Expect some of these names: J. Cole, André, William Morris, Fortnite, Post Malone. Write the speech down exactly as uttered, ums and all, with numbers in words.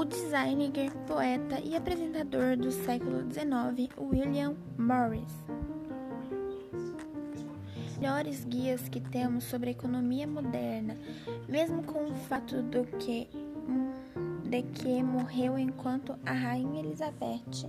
o designer, poeta e apresentador do século dezenove, William Morris. Melhores guias que temos sobre a economia moderna, mesmo com o fato do que, de que morreu enquanto a rainha Elizabeth.